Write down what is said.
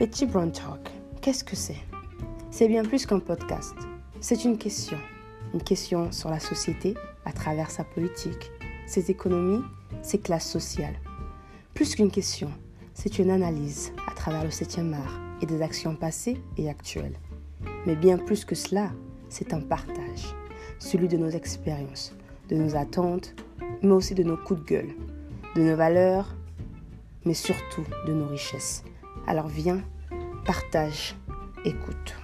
Mais Chibron Talk, qu'est-ce que c'est ? C'est bien plus qu'un podcast. C'est une question sur la société à travers sa politique, ses économies, ses classes sociales. Plus qu'une question, c'est une analyse à travers le 7e art et des actions passées et actuelles. Mais bien plus que cela, c'est un partage, celui de nos expériences, de nos attentes, mais aussi de nos coups de gueule, de nos valeurs, mais surtout de nos richesses. Alors viens, partage, écoute.